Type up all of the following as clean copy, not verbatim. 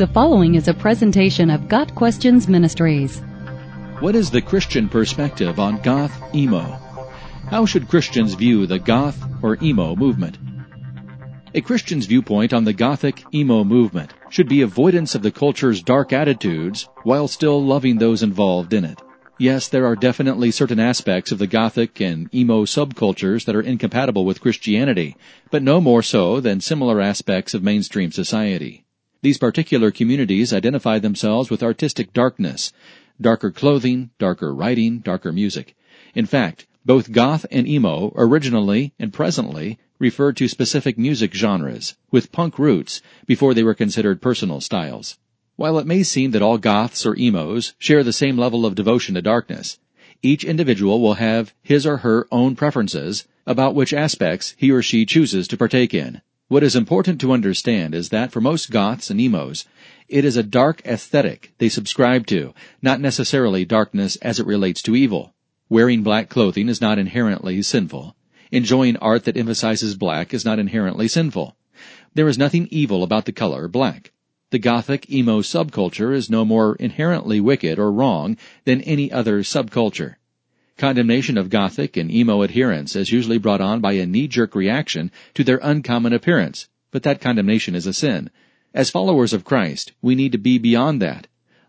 The following is a presentation of Got Questions Ministries. What is the Christian perspective on goth emo? How should Christians view the goth or emo movement? A Christian's viewpoint on the gothic emo movement should be avoidance of the culture's dark attitudes while still loving those involved in it. Yes, there are definitely certain aspects of the gothic and emo subcultures that are incompatible with Christianity, but no more so than similar aspects of mainstream society. These particular communities identify themselves with artistic darkness, darker clothing, darker writing, darker music. In fact, both goth and emo originally and presently refer to specific music genres, with punk roots before they were considered personal styles. While it may seem that all goths or emos share the same level of devotion to darkness, each individual will have his or her own preferences about which aspects he or she chooses to partake in. What is important to understand is that for most goths and emos, it is a dark aesthetic they subscribe to, not necessarily darkness as it relates to evil. Wearing black clothing is not inherently sinful. Enjoying art that emphasizes black is not inherently sinful. There is nothing evil about the color black. The gothic emo subculture is no more inherently wicked or wrong than any other subculture. Condemnation of gothic and emo adherents is usually brought on by a knee-jerk reaction to their uncommon appearance, but that condemnation is a sin. As followers of Christ, we need to be beyond that.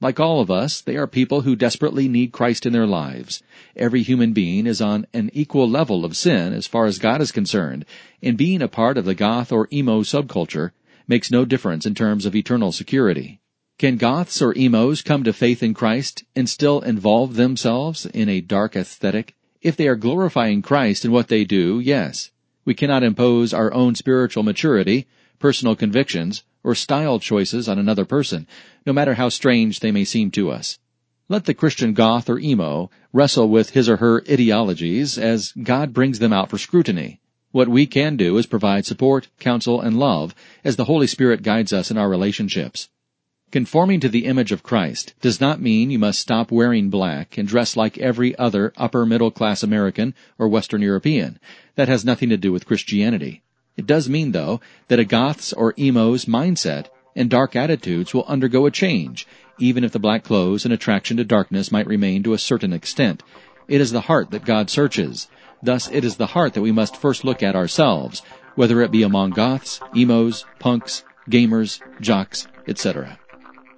Like all of us, they are people who desperately need Christ in their lives. Every human being is on an equal level of sin as far as God is concerned, and being a part of the goth or emo subculture makes no difference in terms of eternal security. Can goths or emos come to faith in Christ and still involve themselves in a dark aesthetic? If they are glorifying Christ in what they do, yes. We cannot impose our own spiritual maturity, personal convictions, or style choices on another person, no matter how strange they may seem to us. Let the Christian goth or emo wrestle with his or her ideologies as God brings them out for scrutiny. What we can do is provide support, counsel, and love as the Holy Spirit guides us in our relationships. Conforming to the image of Christ does not mean you must stop wearing black and dress like every other upper-middle-class American or Western European. That has nothing to do with Christianity. It does mean, though, that a goth's or emo's mindset and dark attitudes will undergo a change, even if the black clothes and attraction to darkness might remain to a certain extent. It is the heart that God searches. Thus, it is the heart that we must first look at ourselves, whether it be among goths, emos, punks, gamers, jocks, etc.